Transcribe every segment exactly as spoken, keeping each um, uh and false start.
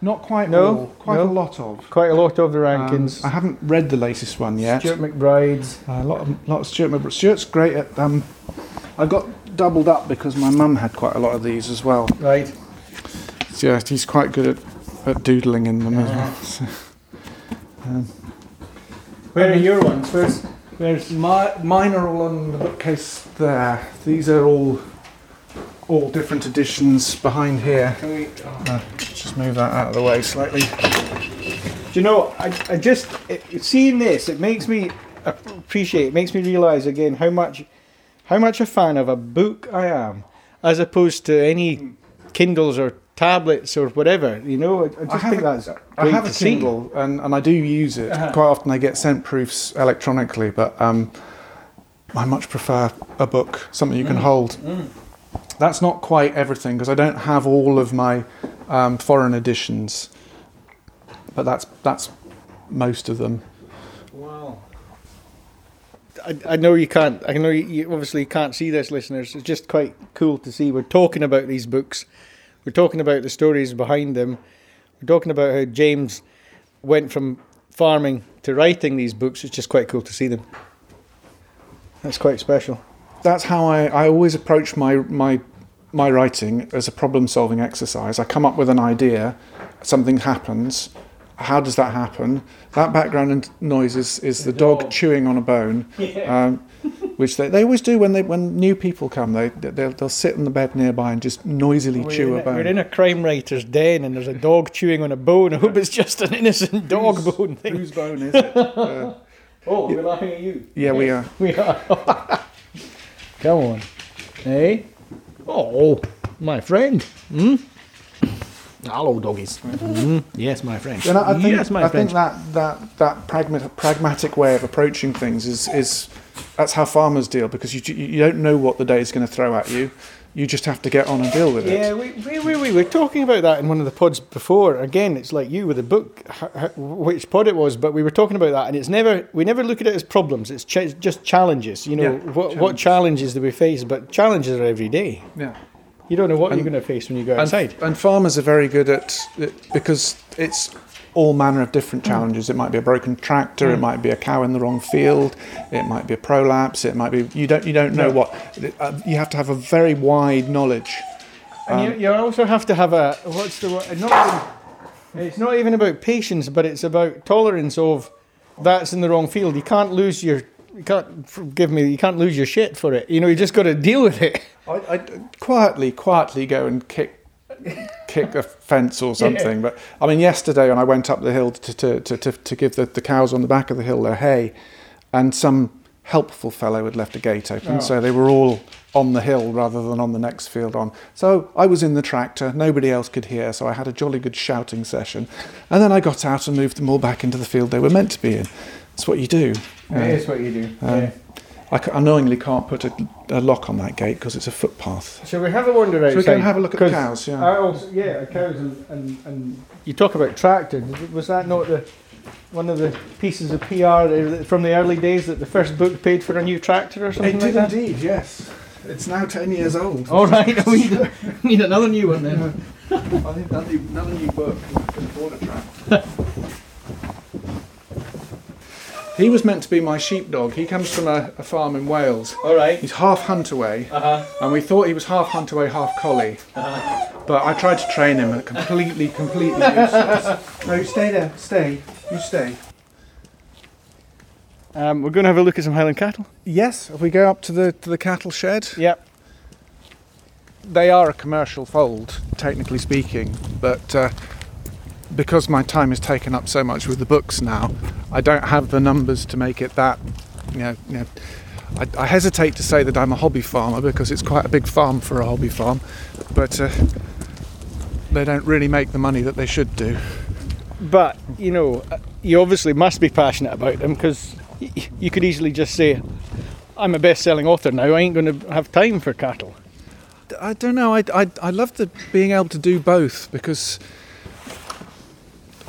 Not quite no, all, quite no. a lot of. Quite a lot of the Rankins. Um, I haven't read the latest one yet. Stuart McBride's. Uh, a lot of, lot of Stuart McBride. Stuart's great at... Um, I got doubled up because my mum had quite a lot of these as well. Right. So, yeah, he's quite good at, at doodling in them yeah. as well. So, um. Where are your ones? Where's, where's my, mine are all on the bookcase there. These are all... all different editions behind here. Can we uh, just move that out of the way slightly? Do you know, I, I just, it, seeing this, it makes me appreciate, it makes me realise again how much how much a fan of a book I am, as opposed to any Kindles or tablets or whatever, you know? I, I just I think a, that's great I have a Kindle, and, and I do use it. Uh-huh. Quite often I get sent proofs electronically, but um, I much prefer a book, something you can mm. hold. Mm. That's not quite everything, because I don't have all of my um, foreign editions, but that's that's most of them. Wow. I, I know you can't, I know you, you obviously can't see this, listeners. It's just quite cool to see. We're talking about these books. We're talking about the stories behind them. We're talking about how James went from farming to writing these books. It's just quite cool to see them. That's quite special. That's how I, I always approach my, my my writing as a problem-solving exercise. I come up with an idea, something happens. How does that happen? That background noise is, is the, the dog, dog chewing on a bone, yeah. um, which they, they always do when they when new people come. They they'll, they'll sit on the bed nearby and just noisily we're chew a, a bone. We're in a crime writer's den and there's a dog chewing on a bone. I hope it's just an innocent dog who's, bone thing. Whose bone is it? Uh, oh, we're laughing at you. Yeah, we are. We are. Come on, hey? Oh, my friend. Hmm? Hello, doggies. Mm. Yes, my friend. And I, I think, yes, my I friend. I think that, that, that pragmatic way of approaching things is, is that's how farmers deal, because you you don't know what the day is going to throw at you. You just have to get on and deal with it. Yeah, we we, we, we were talking about that in one of the pods before. Again, it's like you with a book, which pod it was, but we were talking about that, and it's never we never look at it as problems. It's ch- just challenges. You know, yeah, what challenges. what challenges do we face? But challenges are every day. Yeah. You don't know what and, you're going to face when you go outside. And, and farmers are very good at it, because it's all manner of different challenges. Mm. It might be a broken tractor. Mm. It might be a cow in the wrong field. It might be a prolapse. It might be you don't you don't know no. what. Uh, you have to have a very wide knowledge. Um, and you, you also have to have a what's the word? Not even, it's not even about patience, but it's about tolerance of that's in the wrong field. You can't lose your. You can't forgive me. You can't lose your shit for it. You know, you just got to deal with it. I, I quietly, quietly go and kick, kick a fence or something. Yeah. But I mean, yesterday when I went up the hill to to to, to, to give the, the cows on the back of the hill their hay, and some helpful fellow had left a gate open, oh. so they were all on the hill rather than on the next field on. So I was in the tractor. Nobody else could hear. So I had a jolly good shouting session, and then I got out and moved them all back into the field they were meant to be in. It's what you do. It uh, is what you do. Um, yeah. I c- unknowingly can't put a, a lock on that gate because it's a footpath. Shall we have a wander outside? Shall we go and have a look at the cows? Yeah, also, yeah, cows and, and, and you talk about tractor. Was that not the one of the pieces of P R from the early days that the first book paid for a new tractor or something? It did like that? Indeed, yes. It's now ten years old. All right, we need another new one then. I think another new book can afford a tractor. He was meant to be my sheepdog. He comes from a, a farm in Wales. All right. He's half Huntaway, uh-huh. and we thought he was half Huntaway, half collie. Uh-huh. But I tried to train him, and completely, completely useless. No, stay there. Stay. You stay. Um, we're going to have a look at some Highland cattle. Yes. If we go up to the to the cattle shed. Yep. They are a commercial fold, technically speaking, but. Uh, Because my time is taken up so much with the books now, I don't have the numbers to make it that, you know, you know I, I hesitate to say that I'm a hobby farmer because it's quite a big farm for a hobby farm, but uh, they don't really make the money that they should do. But, you know, you obviously must be passionate about them because y- you could easily just say, I'm a best-selling author now, I ain't going to have time for cattle. I don't know, I, I, I love the being able to do both because...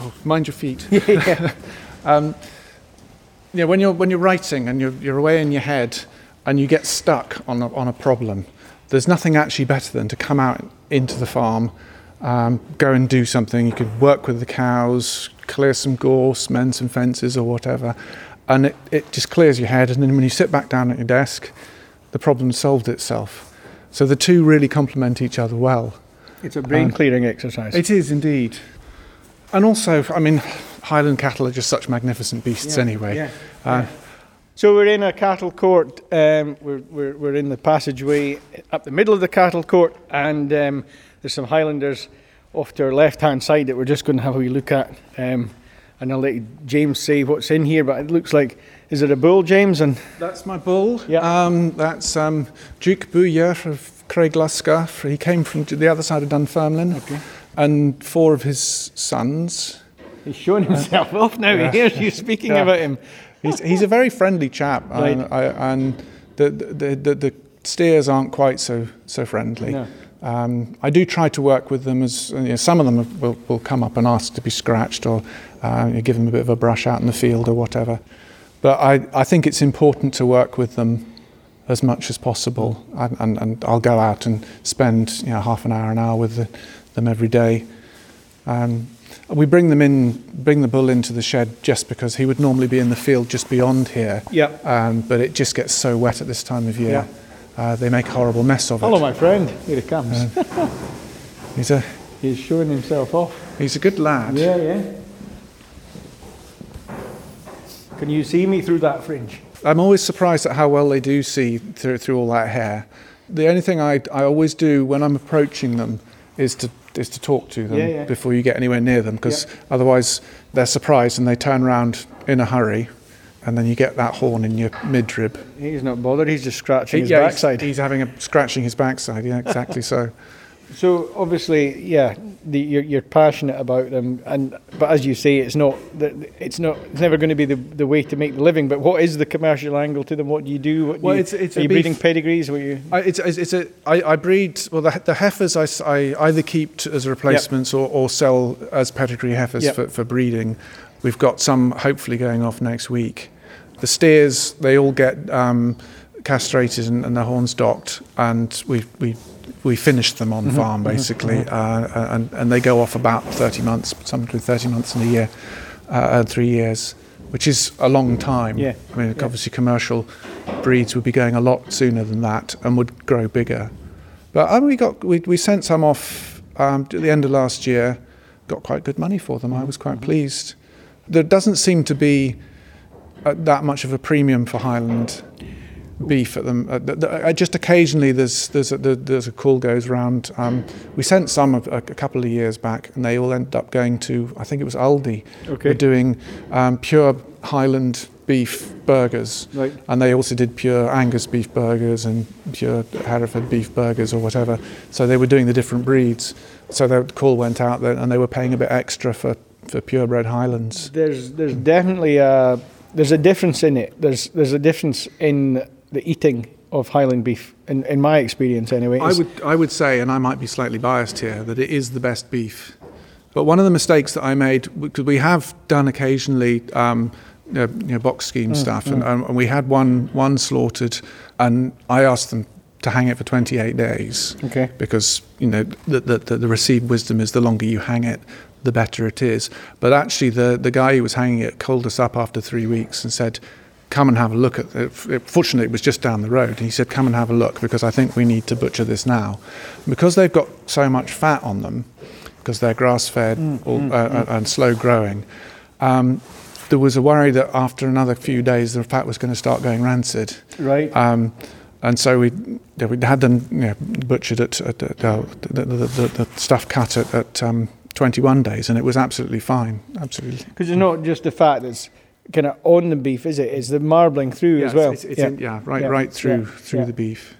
Oh, mind your feet. Yeah. um, yeah. When you're when you're writing and you're you're away in your head and you get stuck on a, on a problem, there's nothing actually better than to come out into the farm, um, go and do something. You could work with the cows, clear some gorse, mend some fences or whatever, and it, it just clears your head. And then when you sit back down at your desk, the problem solved itself. So the two really complement each other well. It's a brain um, clearing exercise. It is indeed. And also, I mean, Highland cattle are just such magnificent beasts yeah, anyway. Yeah, uh, yeah. So we're in a cattle court. Um, we're, we're we're in the passageway up the middle of the cattle court, and um, there's some Highlanders off to our left-hand side that we're just going to have a wee look at. Um, and I'll let James say what's in here, but it looks like, is it a bull, James? And that's my bull. Yeah. Um, that's um, Duke Booyer of Craiglaska. He came from the other side of Dunfermline. Okay. And four of his sons. He's showing himself off now. Yeah. He hears you speaking yeah. about him. He's he's a very friendly chap, right. and, I, and the, the the the steers aren't quite so so friendly. No. Um, I do try to work with them as you know, some of them will will come up and ask to be scratched or uh, you give them a bit of a brush out in the field or whatever. But I, I think it's important to work with them as much as possible, and, and, and I'll go out and spend you know half an hour an hour with the. them every day. Um, we bring them in, bring the bull into the shed just because he would normally be in the field just beyond here. Yep. Um, but it just gets so wet at this time of year. Yep. Uh, they make a horrible mess of it. Hello, my friend. Here he comes. Uh, he's a. He's showing himself off. He's a good lad. Yeah, yeah. Can you see me through that fringe? I'm always surprised at how well they do see through through all that hair. The only thing I I always do when I'm approaching them is to is to talk to them yeah, yeah. before you get anywhere near them, because yeah. otherwise they're surprised and they turn around in a hurry, and then you get that horn in your midrib. He's not bothered. He's just scratching he, his yeah, backside. He's, he's having a scratching his backside. Yeah, exactly. So, So obviously, yeah, the, you're, you're passionate about them, and but as you say, it's not, it's not, it's never going to be the, the way to make the living. But what is the commercial angle to them? What do you do? What do well, you, it's, it's are you breeding pedigrees? Were you? I, it's it's a I, I breed well the, the heifers I, I either keep to, as replacements yep. or, or sell as pedigree heifers yep. for, for breeding. We've got some hopefully going off next week. The steers, they all get um, castrated and, and their horns docked, and we we. We finish them on mm-hmm, farm basically, mm-hmm. uh, and and they go off about thirty months, some between thirty months and a year, uh, and three years, which is a long time. Yeah. I mean, yeah. obviously commercial breeds would be going a lot sooner than that and would grow bigger. But um, we got we we sent some off um, at the end of last year, got quite good money for them. I was quite mm-hmm. pleased. There doesn't seem to be uh, that much of a premium for Highland beef at them. Uh, th- th- just occasionally, there's there's a, there's a call goes round. Um, we sent some a, a couple of years back, and they all ended up going to, I think it was Aldi. Okay. Were doing um, pure Highland beef burgers, right. and they also did pure Angus beef burgers and pure Hereford beef burgers or whatever. So they were doing the different breeds. So the call went out, there, and they were paying a bit extra for for purebred Highlands. There's there's definitely a there's a difference in it. There's there's a difference in the eating of Highland beef, in, in my experience anyway. I would I would say, and I might be slightly biased here, that it is the best beef. But one of the mistakes that I made, because we have done occasionally um, you know, you know, box scheme mm, stuff, mm. And, and we had one one slaughtered, and I asked them to hang it for twenty-eight days. Okay. Because you know the the, the received wisdom is the longer you hang it, the better it is. But actually, the the guy who was hanging it called us up after three weeks and said, come and have a look at it. Fortunately, it was just down the road. He said, come and have a look, because I think we need to butcher this now. And because they've got so much fat on them, because they're grass-fed mm, all, mm, uh, mm. and slow-growing, um, there was a worry that after another few days, the fat was going to start going rancid. Right. Um, and so we yeah, we had them you know, butchered at, at, at uh, the, the, the, the stuff cut at, at um, twenty-one days, and it was absolutely fine. Absolutely. Because it's not just the fat that's kind of on the beef, is it? It's the marbling through yeah, as well. It's, it's yeah. In, yeah, right, yeah. right through yeah. through yeah. the beef.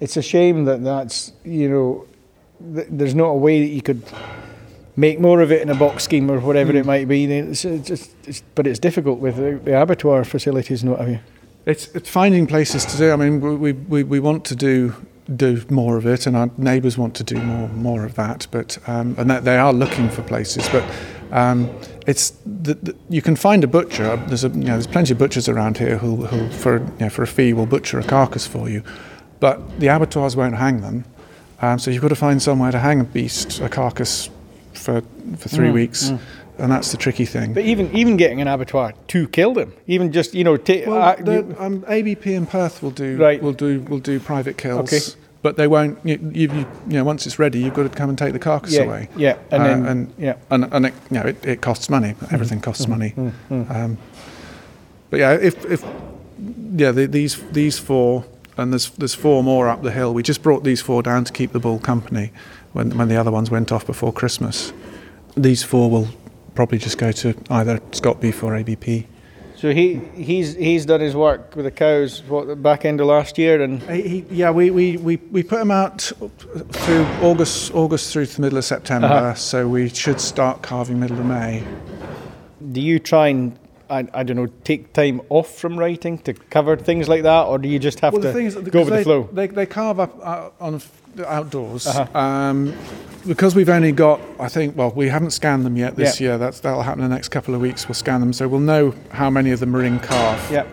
It's a shame that that's you know, th- there's not a way that you could make more of it in a box scheme or whatever mm. it might be. It's, it's just, it's, but it's difficult with the, the abattoir facilities and what have you. It's, it's finding places to do. I mean, we we we want to do do more of it, and our neighbours want to do more more of that. But um, and that they are looking for places, but. Um, it's the, the, you can find a butcher. There's a, you know, there's plenty of butchers around here who who for you know, for a fee will butcher a carcass for you, but the abattoirs won't hang them. Um, so you've got to find somewhere to hang a beast, a carcass, for for three mm, weeks, mm. and that's the tricky thing. But even even getting an abattoir to kill them, even just you know, ta- well, uh, the, um, A B P in Perth will do right. will do will do private kills. Okay. But they won't. You, you, you know, once it's ready, you've got to come and take the carcass yeah, away. Yeah, and uh, then and, yeah, and and it, you know, it, it costs money. Everything costs mm-hmm, money. Mm-hmm. Um, but yeah, if if yeah, the, these these four, and there's there's four more up the hill. We just brought these four down to keep the bull company when when the other ones went off before Christmas. These four will probably just go to either Scott Beef or A B P. So he he's he's done his work with the cows what the back end of last year and he, yeah we, we, we, we put them out through August August through to the middle of September uh-huh. So we should start calving middle of May. Do you try and I, I don't know take time off from writing to cover things like that, or do you just have well, to the that, go with they, the flow? They they carve up uh, on outdoors uh-huh. um, because we've only got I think well we haven't scanned them yet this yeah. year. That's that'll happen in the next couple of weeks. We'll scan them, so we'll know how many of them are in calf. Yeah.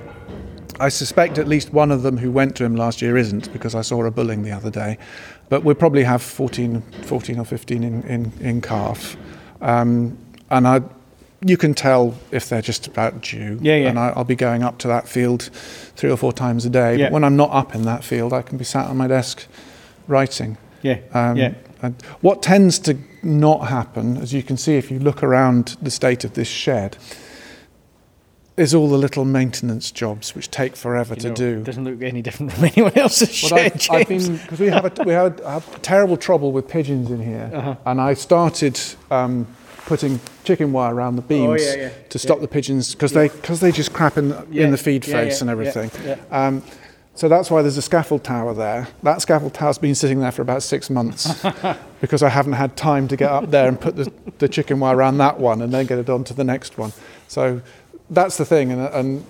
I suspect at least one of them who went to him last year isn't, because I saw a bulling the other day. But we'll probably have fourteen, fourteen or fifteen in in, in calf, um, and I you can tell if they're just about due. Yeah, yeah. And I, I'll be going up to that field three or four times a day. Yeah. But when I'm not up in that field, I can be sat on my desk writing. Yeah. Um, yeah. And what tends to not happen, as you can see if you look around the state of this shed, is all the little maintenance jobs which take forever you to know, do. It doesn't look any different from anyone else's well, shed, James. Because we have a, we have, a, have terrible trouble with pigeons in here. Uh-huh. And I started um, putting chicken wire around the beams oh, yeah, yeah. to stop yeah. the pigeons, because yeah. they, they just crap in the, yeah. in the feed yeah, face yeah, and everything. Yeah, yeah. Um, So that's why there's a scaffold tower there. That scaffold tower's been sitting there for about six months because I haven't had time to get up there and put the, the chicken wire around that one and then get it onto the next one. So that's the thing. And, and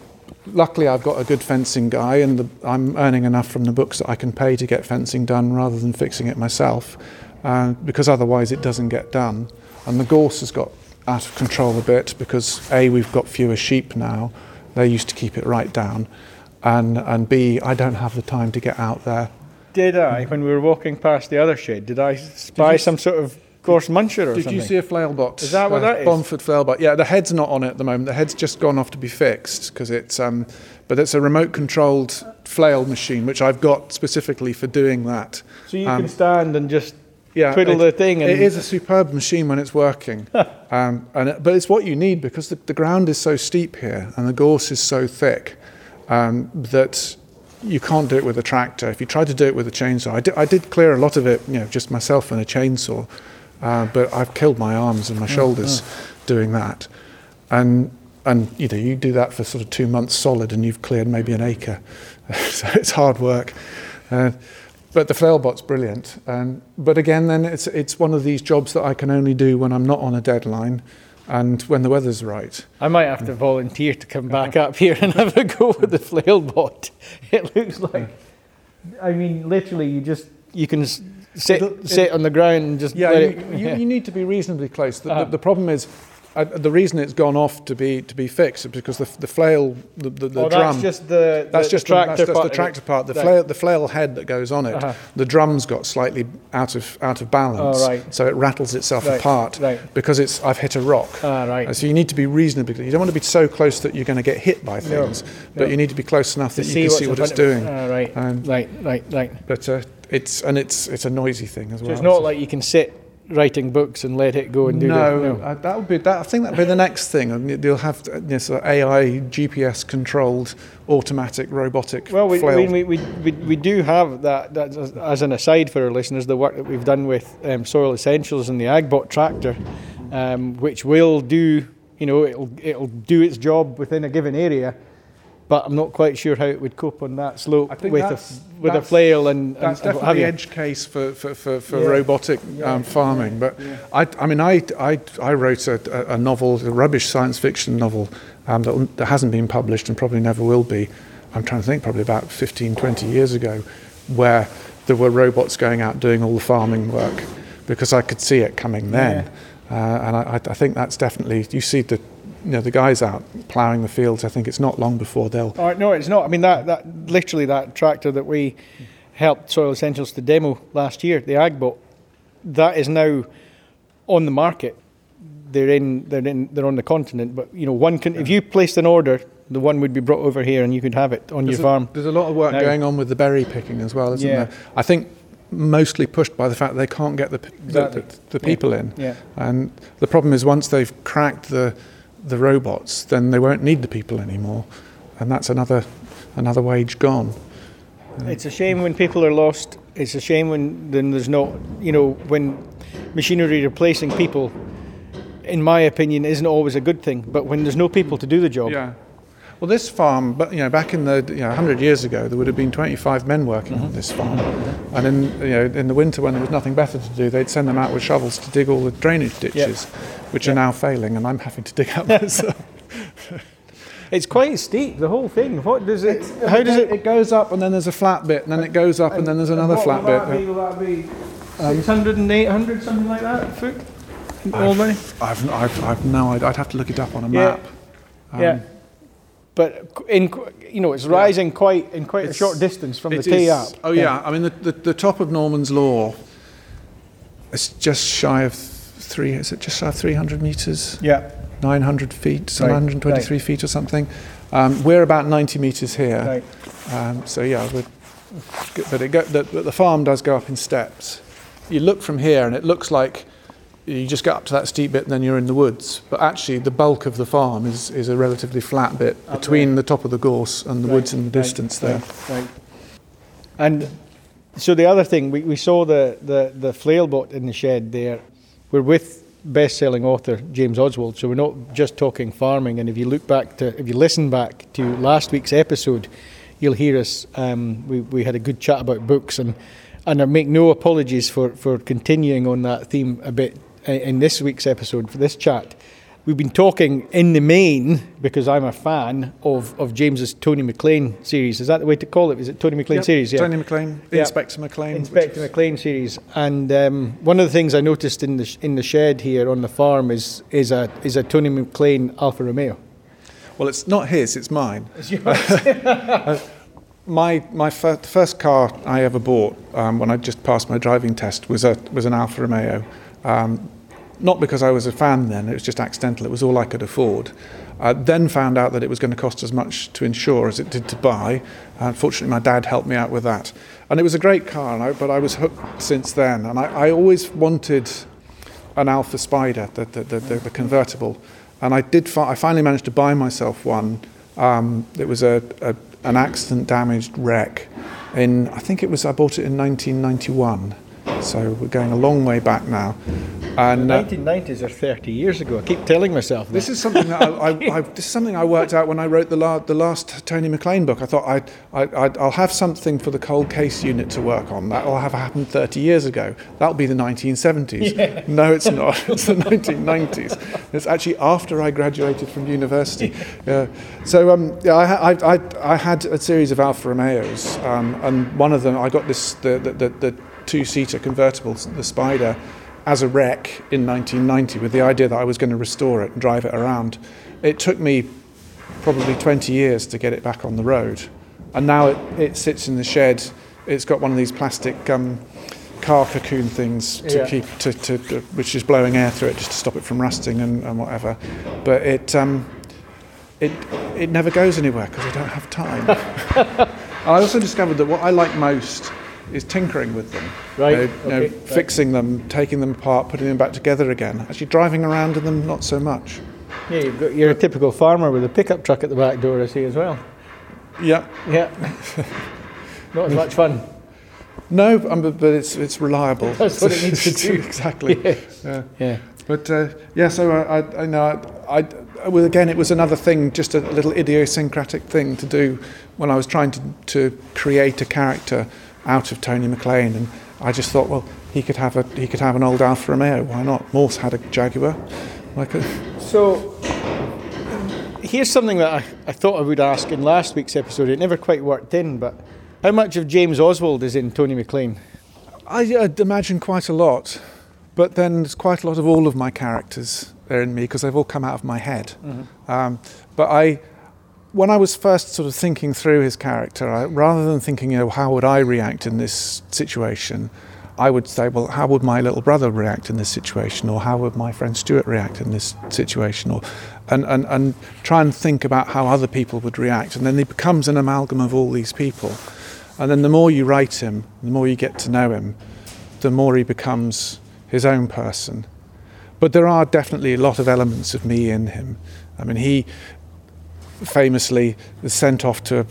luckily I've got a good fencing guy, and the, I'm earning enough from the books that I can pay to get fencing done rather than fixing it myself, uh, because otherwise it doesn't get done. And the gorse has got out of control a bit because A, we've got fewer sheep now. They used to keep it right down. And and B, I don't have the time to get out there. Did I, when we were walking past the other shed, did I spy did some sort of gorse muncher or did something? Did you see a flail bot? Is that what uh, that is? Bomford flail bot. Yeah, the head's not on it at the moment. The head's just gone off to be fixed because it's, um, but it's a remote-controlled flail machine, which I've got specifically for doing that. So you um, can stand and just... Yeah, twiddle it, the thing. And it is a superb machine when it's working. um, and it, but it's what you need because the, the ground is so steep here and the gorse is so thick um, that you can't do it with a tractor. If you try to do it with a chainsaw, I did, I did clear a lot of it, you know, just myself and a chainsaw, uh, but I've killed my arms and my shoulders mm-hmm. doing that. And and you know, you do that for sort of two months solid and you've cleared maybe an acre. So it's hard work. Uh, But the flail bot's brilliant. Um, but again, then it's it's one of these jobs that I can only do when I'm not on a deadline and when the weather's right. I might have to volunteer to come back up here and have a go with the flail bot. It looks like, I mean, literally, you just, you can sit, sit on the ground and just... Yeah, you, it, you, yeah. you need to be reasonably close. The, uh-huh. the, the problem is, Uh, the reason it's gone off to be to be fixed is because the the flail the, the, the oh, drum that's just the that's the, just the tractor, the, that's, part, that's the tractor part the that. flail the flail head that goes on it uh-huh. the drum's got slightly out of out of balance oh, right. so it rattles itself right. apart right. because it's I've hit a rock ah, right. uh, so you need to be reasonably you don't want to be so close that you're going to get hit by things no. but no. you need to be close enough to that you can see what it's doing ah, right. Um, right right right but uh, it's and it's it's a noisy thing as so well it's not so. Like you can sit writing books and let it go and do no, that. No, uh, that would be that. I think that'd be the next thing. I mean, you'll have to, yes, A I, G P S-controlled, automatic, robotic. Well, we, I mean, we, we we we do have that. That's as, as an aside for our listeners, the work that we've done with um, Soil Essentials and the AgBot tractor, um, which will do, you know, it'll it'll do its job within a given area. But I'm not quite sure how it would cope on that slope I think with that's, a with a flail and that's and definitely an edge case for for for, for yeah. robotic yeah. Um, farming. But yeah. I I mean I I I wrote a, a novel, a rubbish science fiction novel um, that that hasn't been published and probably never will be. I'm trying to think, probably about fifteen, twenty years ago, where there were robots going out doing all the farming work because I could see it coming then, yeah. uh, and I I think that's definitely you see the. You know, the guys out ploughing the fields, I think it's not long before they'll... Oh, no, it's not. I mean, that, that literally that tractor that we helped Soil Essentials to demo last year, the AgBot, that is now on the market. They're in, they're in, they're on the continent, but, you know, one can... Yeah. If you placed an order, the one would be brought over here and you could have it on there's your a, farm. There's a lot of work now. Going on with the berry picking as well, isn't yeah. there? I think... mostly pushed by the fact that they can't get the exactly. the, the, the people yeah. in. Yeah. And the problem is once they've cracked the... the robots, then they won't need the people anymore, and that's another another wage gone. It's a shame when people are lost. It's a shame when then there's not, you know, when machinery replacing people, in my opinion, isn't always a good thing. But when there's no people to do the job, yeah. Well, this farm, but you know, back in the you know, one hundred years ago, there would have been twenty-five men working mm-hmm. on this farm, and in you know in the winter when there was nothing better to do, they'd send them out with shovels to dig all the drainage ditches. Yep. Which yep. are now failing, and I'm having to dig up myself. It's quite steep, the whole thing. What does it? It's, how does it? It goes up, and then there's a flat bit, and then it goes up, and, and then there's another flat bit. What will that be? Will that be six hundred and eight hundred, something like that, foot? All money? I've, I've, I've no idea. I'd have to look it up on a map. Yeah. Um, yeah. But in you know it's rising yeah. quite in quite it's, a short distance from the tee up. Oh yeah, yeah. I mean the, the the top of Norman's Law. It's just shy of. Three is it just shy of three hundred meters? Yeah, nine hundred feet, so right. one hundred twenty-three right. feet or something. Um, we're about ninety meters here. Right. Um, so yeah, we're, but it go, the, the farm does go up in steps. You look from here, and it looks like you just get up to that steep bit, and then you're in the woods. But actually, the bulk of the farm is is a relatively flat bit up between right. the top of the gorse and the right. woods in the distance right. there. Right. Right. And so the other thing we, we saw the the the flail bot in the shed there. We're with best-selling author James Oswald, so we're not just talking farming. And if you look back to, if you listen back to last week's episode, you'll hear us. Um, we we had a good chat about books, and and I make no apologies for for continuing on that theme a bit in this week's episode for this chat. We've been talking in the main, because I'm a fan of, of James's Tony McLean series. Is that the way to call it? Is it Tony McLean yep, series? Yeah, Tony McLean, yep. Inspector McLean. Inspector McLean series. And um, one of the things I noticed in the sh- in the shed here on the farm is is a is a Tony McLean Alfa Romeo. Well, it's not his, it's mine. It's yours. My my fir- first car I ever bought um, when I just passed my driving test was a was an Alfa Romeo. Um, Not because I was a fan then, it was just accidental, it was all I could afford. I then found out that it was going to cost as much to insure as it did to buy. Unfortunately, my dad helped me out with that. And it was a great car, but I was hooked since then. And I, I always wanted an Alpha Spider, the, the, the, the, the convertible. And I did. Fi- I finally managed to buy myself one. Um, it was a, a an accident-damaged wreck. In I think it was, I bought it in nineteen ninety-one. So we're going a long way back now. And the nineteen nineties uh, are thirty years ago. I keep telling myself that. This is something that I, I, I this is something I worked out when I wrote the, la- the last Tony McLean book. I thought I'd, I, I'd, I'll have something for the cold case unit to work on. That'll have happened thirty years ago. That'll be the nineteen seventies. Yeah. No, it's not. It's the nineteen nineties. It's actually after I graduated from university. Yeah. So um, yeah, I, I, I, I had a series of Alfa Romeos, um, and one of them I got this the the, the, the two-seater convertible, the Spider, as a wreck in nineteen ninety, with the idea that I was going to restore it and drive it around. It took me probably twenty years to get it back on the road, and now it, it sits in the shed. It's got one of these plastic um, car cocoon things to yeah. keep, to, to, to, which is blowing air through it just to stop it from rusting and, and whatever. But it um, it it never goes anywhere because I don't have time. I also discovered that what I like most is tinkering with them, right? You know, okay. you know, fixing them, taking them apart, putting them back together again. Actually driving around in them, not so much. Yeah, you've got, you're a typical farmer with a pickup truck at the back door, I see, as well. Yeah. Yeah. Not as much fun. No, but it's it's reliable. That's what it needs to do. Exactly. Yeah. yeah. yeah. But uh, yeah, so I, I, I know I, I well, again, it was another thing, just a little idiosyncratic thing to do when I was trying to to create a character out of Tony McLean, and I just thought, well, he could have a he could have an old Alfa Romeo. Why not? Morse had a Jaguar. Like a so, here's something that I, I thought I would ask in last week's episode. It never quite worked in, but how much of James Oswald is in Tony McLean? I, I'd imagine quite a lot, but then there's quite a lot of all of my characters there in me because they've all come out of my head. Mm-hmm. Um, but I. When I was first sort of thinking through his character, I, rather than thinking, you know, how would I react in this situation, I would say, well, how would my little brother react in this situation, or how would my friend Stuart react in this situation, or and, and, and try and think about how other people would react. And then it becomes an amalgam of all these people. And then the more you write him, the more you get to know him, the more he becomes his own person. But there are definitely a lot of elements of me in him. I mean, he famously was sent off to a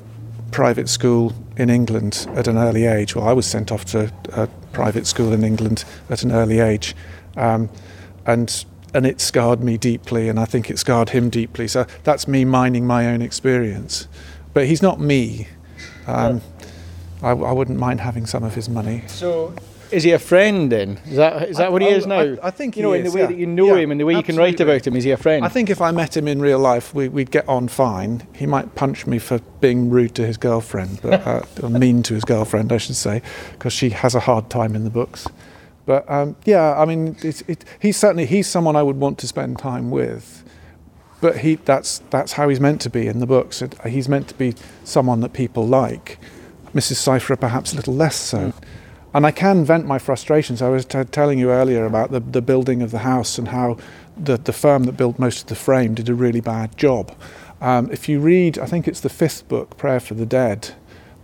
private school in England at an early age. Well, I was sent off to a private school in England at an early age, um, and and it scarred me deeply, and I think it scarred him deeply. So that's me mining my own experience. But he's not me. Um, I, I wouldn't mind having some of his money. So is he a friend then? Is that is that I, what he is now? I, I think you know he in is, the way yeah. that you know yeah, him and the way absolutely. You can write about him. Is he a friend? I think if I met him in real life, we, we'd get on fine. He might punch me for being rude to his girlfriend, but uh, or mean to his girlfriend, I should say, because she has a hard time in the books. But um, yeah, I mean, it, it, he's certainly he's someone I would want to spend time with. But he that's that's how he's meant to be in the books. It, he's meant to be someone that people like. Missus Cypher, perhaps a little less so. Mm. And I can vent my frustrations. I was t- telling you earlier about the, the building of the house and how the, the firm that built most of the frame did a really bad job. Um, if you read, I think it's the fifth book, Prayer for the Dead,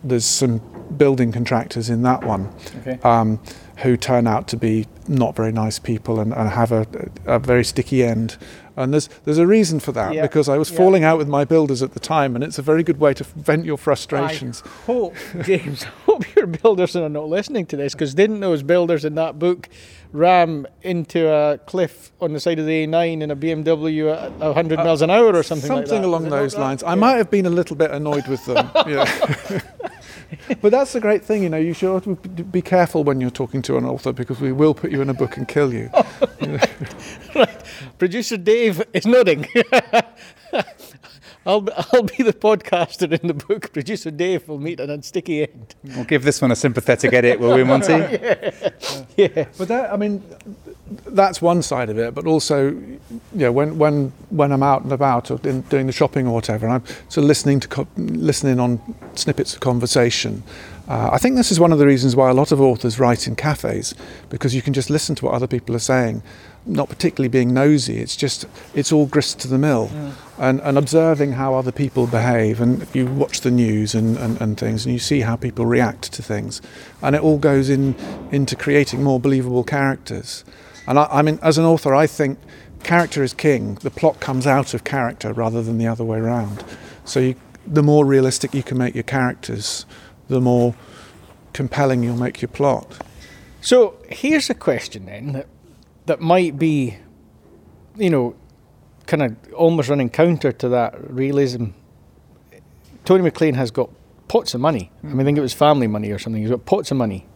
there's some building contractors in that one. Okay. Um, who turn out to be not very nice people and, and have a, a very sticky end. And there's there's a reason for that, yeah. because I was yeah. falling out with my builders at the time, and it's a very good way to vent your frustrations. I hope, James, I hope your builders are not listening to this, because didn't those builders in that book ram into a cliff on the side of the A nine in a B M W at one hundred uh, miles an hour or something, something like that? Something along those lines. Yeah. I might have been a little bit annoyed with them. yeah. But that's the great thing, you know, you should be careful when you're talking to an author, because we will put you in a book and kill you. Oh, right. Right. Producer Dave is nodding. I'll, I'll be the podcaster in the book. Producer Dave will meet an unsticky end. We'll give this one a sympathetic edit, will we, Monty? yeah. yeah. yeah. But that, I mean, that's one side of it. But also, you know, when when when I'm out and about or in, doing the shopping or whatever, and I'm sort of listening to co- listening on snippets of conversation. Uh, I think this is one of the reasons why a lot of authors write in cafes, because you can just listen to what other people are saying, not particularly being nosy. It's just, it's all grist to the mill, yeah. and, and observing how other people behave, and you watch the news and, and, and things, and you see how people react to things, and it all goes in into creating more believable characters. And I, I mean, as an author, I think character is king. The plot comes out of character rather than the other way around. So you, the more realistic you can make your characters, the more compelling you'll make your plot. So here's a question then that, that might be, you know, kind of almost running counter to that realism. Tony McLean has got pots of money. I mean, I think it was family money or something. He's got pots of money,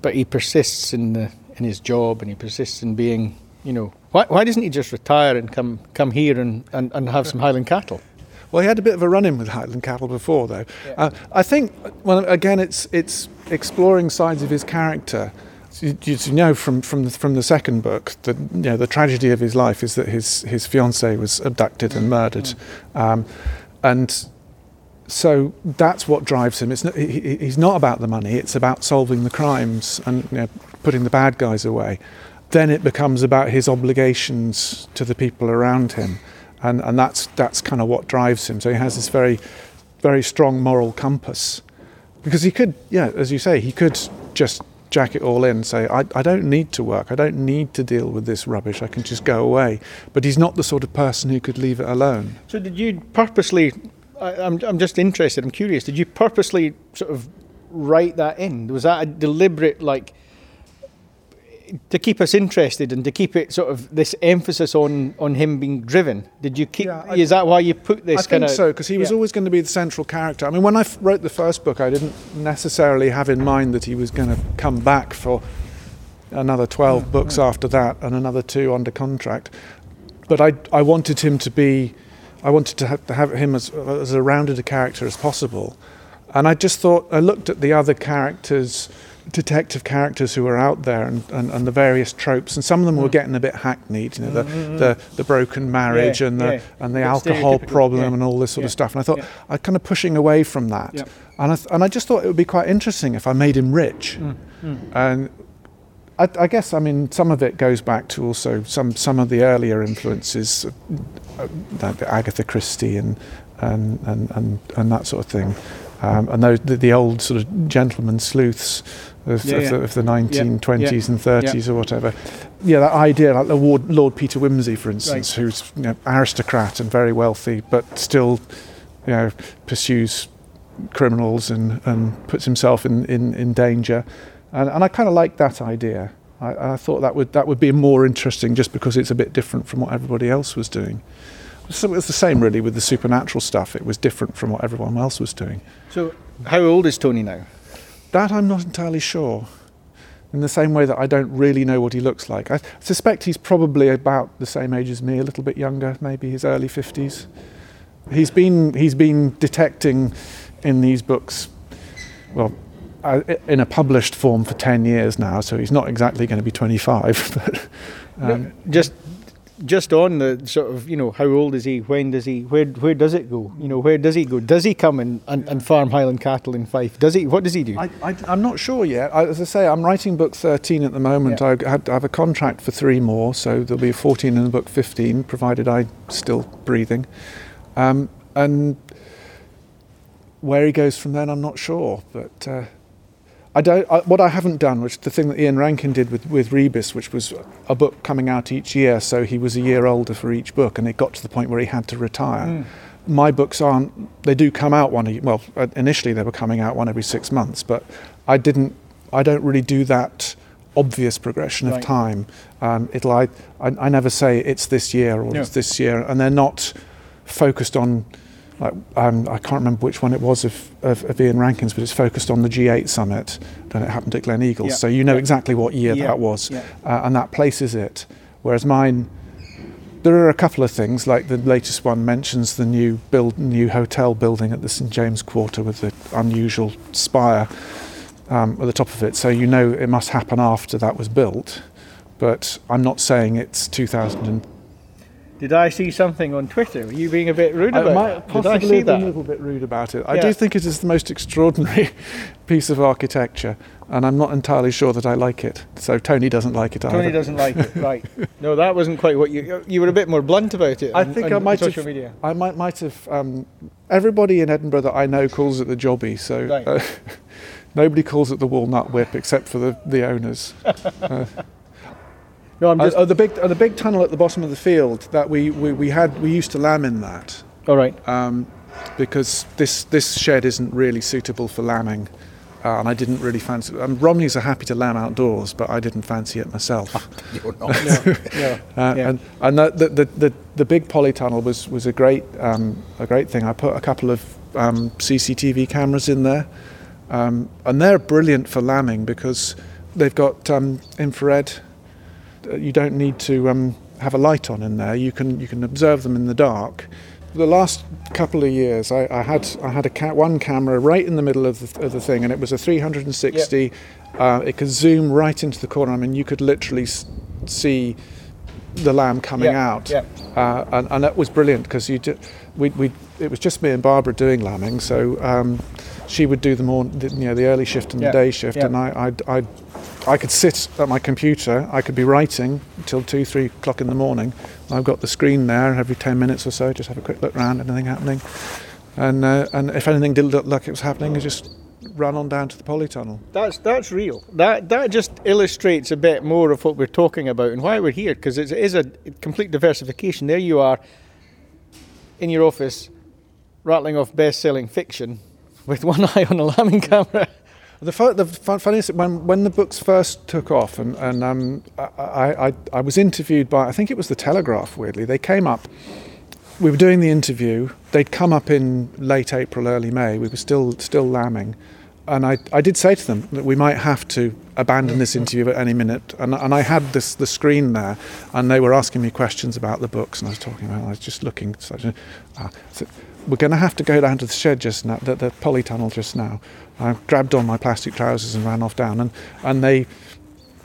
but he persists in the in his job, and he persists in being, you know, why why doesn't he just retire and come come here and, and, and have some Highland cattle? Well, he had a bit of a run-in with Highland cattle before, though. Yeah. Uh, I think, well, again, it's it's exploring sides of his character. You, you know, from from the, from the second book, the you know the tragedy of his life is that his his fiancée was abducted and murdered, mm-hmm. um, and so that's what drives him. It's not, he, he's not about the money; it's about solving the crimes and you know, putting the bad guys away. Then it becomes about his obligations to the people around him. And and that's that's kind of what drives him. So he has this very, very strong moral compass, because he could, yeah, as you say, he could just jack it all in and say, I, I don't need to work. I don't need to deal with this rubbish. I can just go away. But he's not the sort of person who could leave it alone. So did you purposely? I, I'm I'm just interested. I'm curious. Did you purposely sort of write that in? Was that a deliberate like? To keep us interested and to keep it sort of this emphasis on, on him being driven. Did you keep? Yeah, I, is that why you put this? I kind think of, so, because he yeah. was always going to be the central character. I mean, when I f- wrote the first book, I didn't necessarily have in mind that he was going to come back for another twelve yeah, books right. after that and another two under contract. But I I wanted him to be, I wanted to have, to have him as as a rounded a character as possible. And I just thought, I looked at the other characters. Detective characters who were out there and, and, and the various tropes, and some of them were getting a bit hackneyed, you know, the the, the broken marriage yeah, and the yeah. and the alcohol problem yeah. and all this sort yeah. of stuff. And I thought yeah. I'm kind of pushing away from that, yeah. and I th- and I just thought it would be quite interesting if I made him rich, mm. Mm. and I, I guess I mean some of it goes back to also some some of the earlier influences, like Agatha Christie and and and and, and that sort of thing. Um, and those, the, the old sort of gentleman sleuths of, yeah, of, yeah. The, of the nineteen twenties yeah. and thirties yeah. or whatever. Yeah, that idea, like the Lord, Lord Peter Wimsey, for instance, right. who's you know, aristocrat and very wealthy, but still, you know, pursues criminals and, and puts himself in, in, in danger. And, and I kind of like that idea. I, I thought that would that would be more interesting just because it's a bit different from what everybody else was doing. So it was the same, really, with the supernatural stuff. It was different from what everyone else was doing. So how old is Tony now? That I'm not entirely sure. In the same way that I don't really know what he looks like. I suspect he's probably about the same age as me, a little bit younger, maybe his early fifties. He's been he's been detecting in these books, well, in a published form for ten years now, so he's not exactly going to be twenty-five. But, um, no, just... Just on the sort of, you know, how old is he? When does he? Where where does it go? You know, where does he go? Does he come and, and, and farm Highland cattle in Fife? Does he? What does he do? I, I, I'm not sure yet. I, as I say, I'm writing book thirteen at the moment. Yeah. I, have, I have a contract for three more, so there'll be fourteen in the book fifteen, provided I'm still breathing. Um, and where he goes from then, I'm not sure. But uh, I don't. I, what I haven't done, which the thing that Ian Rankin did with, with Rebus, which was a book coming out each year, so he was a year older for each book, and it got to the point where he had to retire. Mm. My books aren't. They do come out one. Well, initially they were coming out one every six months, but I didn't. I don't really do that obvious progression right. of time. Um, it'll. I, I. I never say it's this year or no. it's this year, and they're not focused on. Like, um, I can't remember which one it was of, of, of Ian Rankin's, but it's focused on the G eight summit, and it happened at Glen Eagles, yeah. so you know yeah. exactly what year yeah. that was, yeah. uh, and that places it. Whereas mine, there are a couple of things, like the latest one mentions the new build, new hotel building at the Saint James Quarter with the unusual spire um, at the top of it, so you know it must happen after that was built, but I'm not saying it's two thousand three. Did I see something on Twitter? Were you being a bit rude about I might it? Possibly Did I see that? a little bit rude about it. I yeah. do think it is the most extraordinary piece of architecture, and I'm not entirely sure that I like it. So Tony doesn't like it Tony either. Tony doesn't like it, right. No, that wasn't quite what you... You were a bit more blunt about it I on, think on I might social have, media. I might, might have... Um, everybody in Edinburgh that I know calls it the Jobby, so... Right. Uh, nobody calls it the Walnut Whip except for the, the owners. Uh, No, I'm just uh, oh, the big, oh, the big tunnel at the bottom of the field that we, we, we had, we used to lambing that. All right. Um, because this this shed isn't really suitable for lambing, uh, and I didn't really fancy. Um, Romneys are happy to lamb outdoors, but I didn't fancy it myself. You're not. no, no, uh, yeah. And and the, the the the big polytunnel was was a great um, a great thing. I put a couple of um, C C T V cameras in there, um, and they're brilliant for lambing because they've got um, infrared. You don't need to um, have a light on in there. You can you can observe them in the dark. The last couple of years, I, I had I had a ca- one camera right in the middle of the, of the thing, and it was a three sixty. Yep. Uh, it could zoom right into the corner. I mean, you could literally s- see the lamb coming yep. out, yep. Uh, and, and that was brilliant because you did, we we it was just me and Barbara doing lambing, so um, she would do the morning, you know, the early shift and yep. the day shift, yep. and I I. I could sit at my computer, I could be writing till two, three o'clock in the morning. I've got the screen there, and every ten minutes or so, just have a quick look around, anything happening. And uh, and if anything did look like it was happening, I just run on down to the polytunnel. That's that's real. That that just illustrates a bit more of what we're talking about and why we're here, because it is a complete diversification. There you are in your office, rattling off best-selling fiction with one eye on a lambing camera. The, fun, the fun, funniest when when the books first took off, and and um, I, I I was interviewed by I think it was the Telegraph. Weirdly, they came up. We were doing the interview. They'd come up in late April, early May. We were still still lambing, and I, I did say to them that we might have to abandon this interview at any minute. And and I had this the screen there, and they were asking me questions about the books, and I was talking about. I was just looking. So I said, we're going to have to go down to the shed just now, the, the polytunnel just now. I grabbed on my plastic trousers and ran off down, and, and they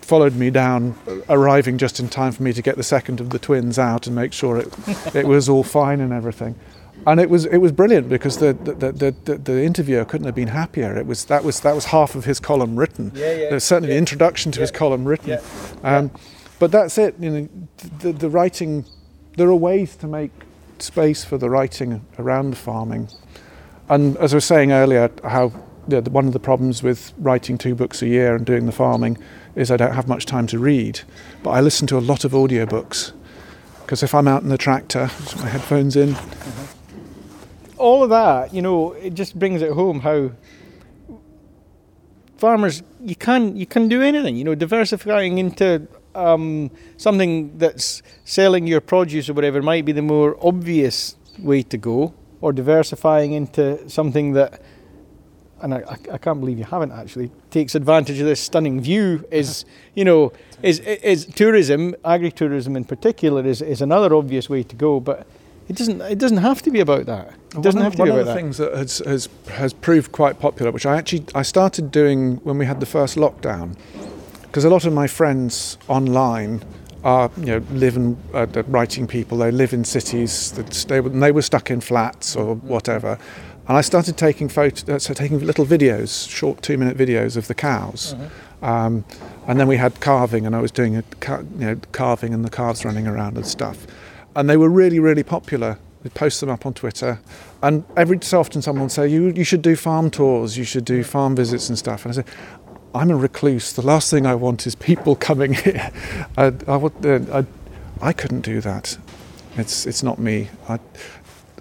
followed me down, arriving just in time for me to get the second of the twins out and make sure it, it was all fine and everything. And it was it was brilliant because the the, the, the the interviewer couldn't have been happier. It was that was that was half of his column written. Yeah, yeah. There's certainly yeah. the introduction to yeah. his column written. Yeah. Um, yeah. But that's it. You know, the, the writing. There are ways to make space for the writing around the farming. And as I was saying earlier, how you know, one of the problems with writing two books a year and doing the farming is I don't have much time to read, but I listen to a lot of audiobooks because if I'm out in the tractor, I put my headphones in. Mm-hmm. All of that, you know, it just brings it home how farmers, you can you can do anything, you know, diversifying into Um, something that's selling your produce or whatever might be the more obvious way to go, or diversifying into something that, and I, I can't believe you haven't actually, takes advantage of this stunning view is, you know, is is, is tourism, agri-tourism in particular is, is another obvious way to go, but it doesn't it doesn't have to be about that. It doesn't have to be about that. One of the things that has, has, has proved quite popular, which I actually, I started doing when we had the first lockdown, because a lot of my friends online are, you know, live and uh, writing people. They live in cities. They were, and they were stuck in flats or whatever. And I started taking photo, so taking little videos, short two-minute videos of the cows. Mm-hmm. Um, and then we had carving, and I was doing a ca- you know, carving and the calves running around and stuff. And they were really, really popular. We'd post them up on Twitter. And every so often someone would say, you, you should do farm tours. You should do farm visits and stuff. And I said, I'm a recluse. The last thing I want is people coming here. I, I, I, I couldn't do that. It's it's not me. I,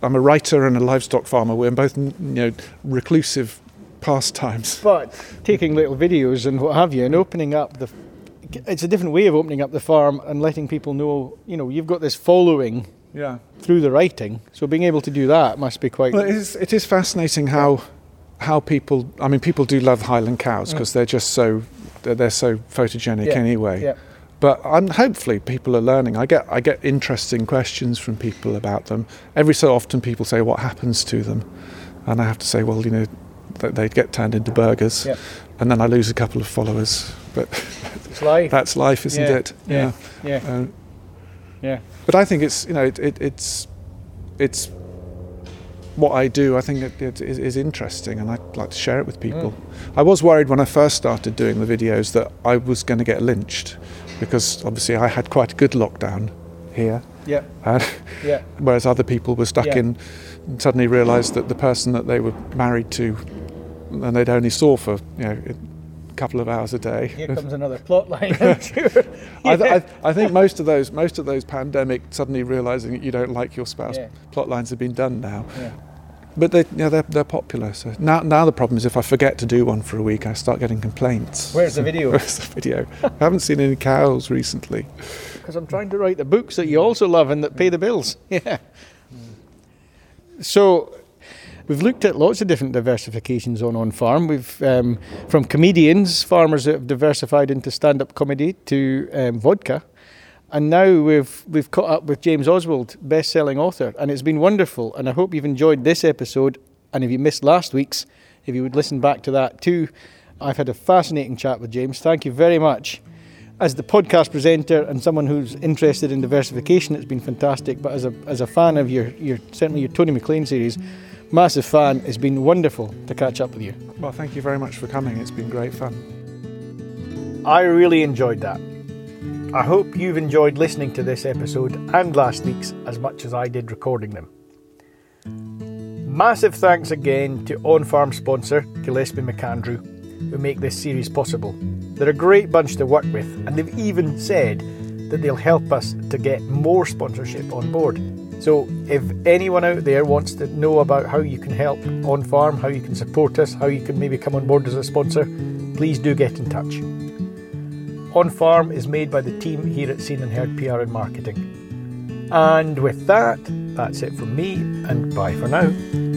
I'm a writer and a livestock farmer. We're both, you know, reclusive pastimes. But taking little videos and what have you, and opening up the, it's a different way of opening up the farm and letting people know, you know, you've got this following. Yeah. Through the writing. So being able to do that must be quite. Well, it is, it is fascinating how how people. I mean, people do love Highland cows because mm. they're just so they're so photogenic yeah. anyway. Yeah. But I'm, hopefully people are learning. I get I get interesting questions from people about them. Every so often people say what happens to them, and I have to say, well, you know, they get turned into burgers, yeah. and then I lose a couple of followers. But it's life. That's life, isn't yeah. it? Yeah. Yeah. yeah. Um, yeah. But I think it's, you know, it, it, it's it's what I do. I think it, it, it is interesting, and I'd like to share it with people. Mm. I was worried when I first started doing the videos that I was going to get lynched, because obviously I had quite a good lockdown here. Yeah. Uh, yeah. Whereas other people were stuck yeah. in, and suddenly realised that the person that they were married to, and they'd only saw for, you know, it, couple of hours a day. Here comes another plot line. yeah. I, th- I, th- I think most of those most of those pandemic suddenly realising that you don't like your spouse yeah. plot lines have been done now. Yeah. But they, you know, they're they're popular. So now now the problem is if I forget to do one for a week, I start getting complaints. Where's the video? Where's the video? I haven't seen any cows recently. Because I'm trying to write the books that you also love and that pay the bills. Yeah. Mm. So. We've looked at lots of different diversifications on On Farm. We've um, from comedians, farmers that have diversified into stand-up comedy, to um, vodka, and now we've we've caught up with James Oswald, best-selling author, and it's been wonderful. And I hope you've enjoyed this episode. And if you missed last week's, if you would listen back to that too, I've had a fascinating chat with James. Thank you very much. As the podcast presenter and someone who's interested in diversification, it's been fantastic. But as a as a fan of your your certainly your Tony McLean series. Massive fan. It's been wonderful to catch up with you. Well, thank you very much for coming. It's been great fun. I really enjoyed that. I hope you've enjoyed listening to this episode and last week's as much as I did recording them. Massive thanks again to on-farm sponsor Gillespie McAndrew, who make this series possible. They're a great bunch to work with, and they've even said that they'll help us to get more sponsorship on board. So if anyone out there wants to know about how you can help On Farm, how you can support us, how you can maybe come on board as a sponsor, please do get in touch. On Farm is made by the team here at Seen and Heard P R and Marketing. And with that, that's it from me, and bye for now.